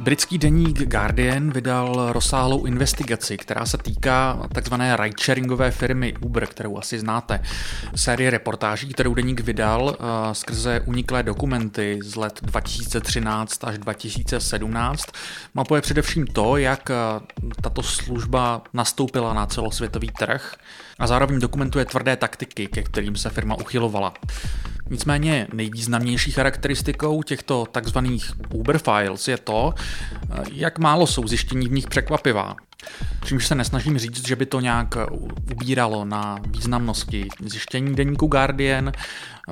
Britský deník Guardian vydal rozsáhlou investigaci, která se týká takzvané ride-sharingové firmy Uber, kterou asi znáte. Série reportáží, kterou deník vydal skrze uniklé dokumenty z let 2013 až 2017, mapuje především to, jak tato služba nastoupila na celosvětový trh a zároveň dokumentuje tvrdé taktiky, ke kterým se firma uchylovala. Nicméně nejvýznamnější charakteristikou těchto takzvaných Uber Files je to, jak málo jsou zjištění v nich překvapivá. Čímž se nesnažím říct, že by to nějak ubíralo na významnosti zjištění deníku Guardian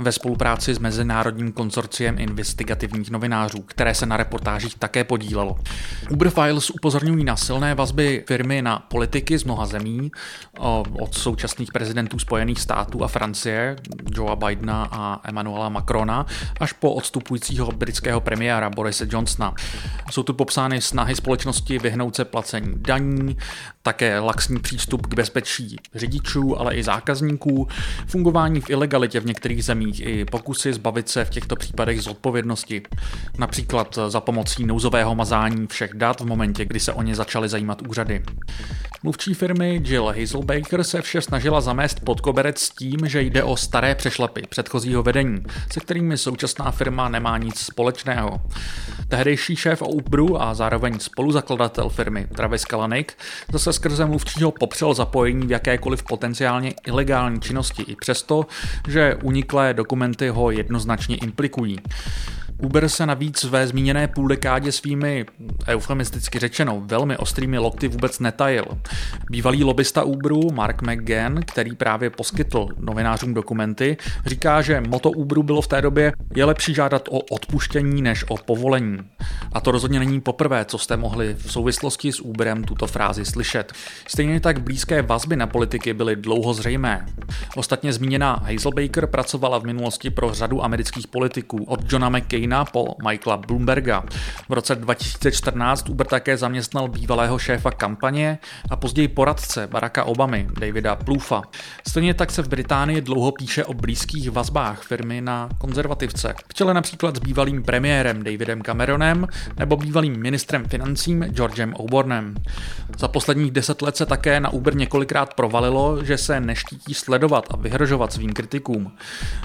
ve spolupráci s Mezinárodním konsorciem investigativních novinářů, které se na reportážích také podílelo. Uber Files upozorňují na silné vazby firmy na politiky z mnoha zemí, od současných prezidentů Spojených států a Francie, Joea Bidena a Emmanuela Macrona, až po odstupujícího britského premiéra Borise Johnsona. Jsou tu popsány snahy společnosti vyhnout se placení daní, také laxní přístup k bezpečí řidičů, ale i zákazníků, fungování v ilegalitě v některých zemích i pokusy zbavit se v těchto případech zodpovědnosti, například za pomocí nouzového mazání všech dat v momentě, kdy se o ně začaly zajímat úřady. Mluvčí firmy Jill Hazelbaker se vše snažila zamést pod koberec s tím, že jde o staré přešlapy předchozího vedení, se kterými současná firma nemá nic společného. Tehdejší šéf Uberu a zároveň spoluzakladatel firmy Travis Kalanick zase skrze mluvčího popřel zapojení v jakékoliv potenciálně ilegální činnosti i přesto, že uniklé dokumenty ho jednoznačně implikují. Uber se navíc ve zmíněné půldekádě svými, eufemisticky řečeno, velmi ostrými lokty vůbec netajil. Bývalý lobista Uberu Mark McGann, který právě poskytl novinářům dokumenty, říká, že motto Uberu bylo v té době: je lepší žádat o odpuštění než o povolení. A to rozhodně není poprvé, co jste mohli v souvislosti s Uberem tuto frázi slyšet. Stejně tak blízké vazby na politiky byly dlouho zřejmé. Ostatně zmíněná Hazelbaker pracovala v minulosti pro řadu amerických politiků, od Johna McCain po Michaela Bloomberga. V roce 2014 Uber také zaměstnal bývalého šéfa kampaně a později poradce Baracka Obamy, Davida Plouffa. Stejně tak se v Británii dlouho píše o blízkých vazbách firmy na konzervativce. V čele například s bývalým premiérem Davidem Cameronem nebo bývalým ministrem financím Georgem Osbornem. Za posledních 10 let se také na Uber několikrát provalilo, že se neštítí sledovat a vyhrožovat svým kritikům.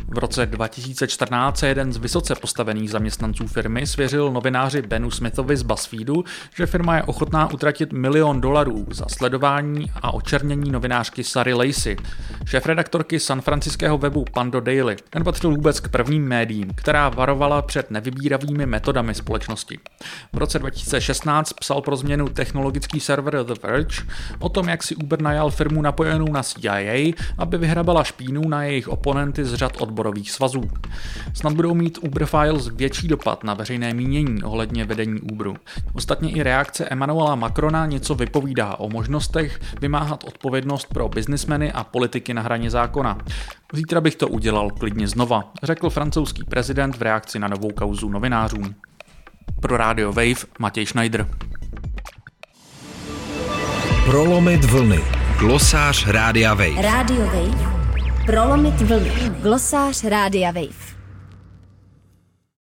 V roce 2014 se jeden z vysoce postavených zaměstnanců firmy svěřil novináři Benu Smithovi z BuzzFeedu, že firma je ochotná utratit $1 milion za sledování a očernění novinářky Sari Lacy, šéfredaktorky sanfranciského webu Pando Daily. Ten patřil vůbec k prvním médiím, která varovala před nevybíravými metodami společnosti. V roce 2016 psal pro změnu technologický server The Verge o tom, jak si Uber najal firmu napojenou na CIA, aby vyhrabala špínu na jejich oponenty z řad odborových svazů. Snad budou mít Uber Files větší dopad na veřejné mínění ohledně vedení Uberu. Ostatně i reakce Emmanuela Macrona něco vypovídá o možnostech vymáhat odpovědnost pro biznismeny a politiky na hraně zákona. Zítra bych to udělal klidně znova, řekl francouzský prezident v reakci na novou kauzu novinářům. Pro Radio Wave Matěj Schneider. Prolomit vlny. Glosář Rádia Wave. Radio Wave. Prolomit vlny. Glosář Rádia Wave.